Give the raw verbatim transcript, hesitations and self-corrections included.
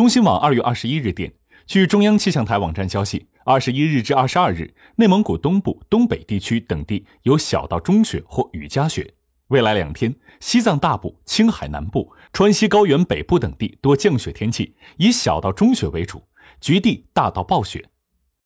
中新网二月二十一日电，据中央气象台网站消息，二十一日至二十二日，内蒙古东部、东北地区等地有小到中雪或雨夹雪。未来两天，西藏大部、青海南部、川西高原北部等地多降雪天气，以小到中雪为主，局地大到暴雪，